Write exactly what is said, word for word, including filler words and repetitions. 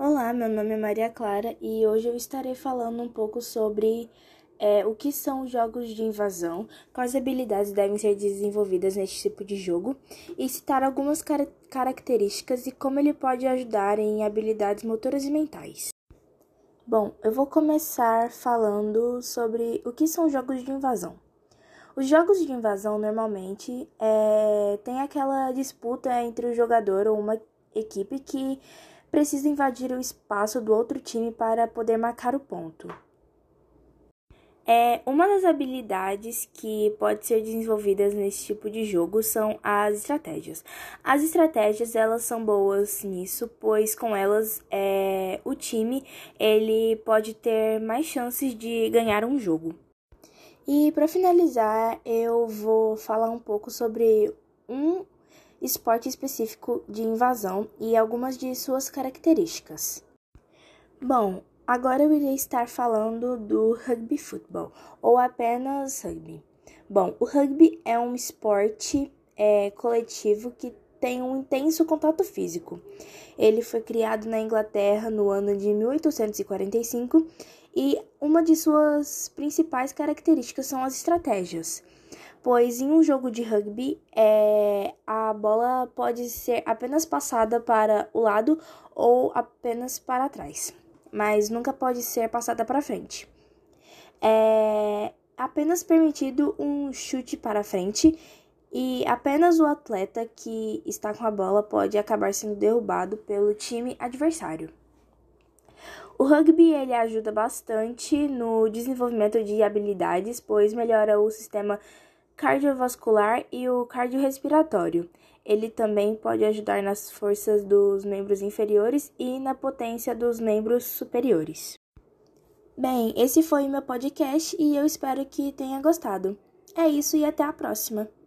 Olá, meu nome é Maria Clara e hoje eu estarei falando um pouco sobre é, o que são os jogos de invasão, quais habilidades devem ser desenvolvidas neste tipo de jogo e citar algumas car- características e como ele pode ajudar em habilidades motoras e mentais. Bom, eu vou começar falando sobre o que são jogos de invasão. Os jogos de invasão normalmente é, tem aquela disputa entre o jogador ou uma equipe que precisa invadir o espaço do outro time para poder marcar o ponto. É, uma das habilidades que pode ser desenvolvidas nesse tipo de jogo são as estratégias. As estratégias, elas são boas nisso, pois com elas é, o time ele pode ter mais chances de ganhar um jogo. E para finalizar, eu vou falar um pouco sobre um esporte específico de invasão e algumas de suas características. Bom, agora eu irei estar falando do rugby football, ou apenas rugby. Bom, o rugby é um esporte é, coletivo que tem um intenso contato físico. Ele foi criado na Inglaterra no ano de mil oitocentos e quarenta e cinco e uma de suas principais características são as estratégias, pois em um jogo de rugby é, a bola pode ser apenas passada para o lado ou apenas para trás, mas nunca pode ser passada para frente. É apenas permitido um chute para frente e apenas o atleta que está com a bola pode acabar sendo derrubado pelo time adversário. O rugby ele ajuda bastante no desenvolvimento de habilidades, pois melhora o sistema cardiovascular e o cardiorrespiratório. Ele também pode ajudar nas forças dos membros inferiores e na potência dos membros superiores. Bem, esse foi o meu podcast e eu espero que tenha gostado. É isso e até a próxima!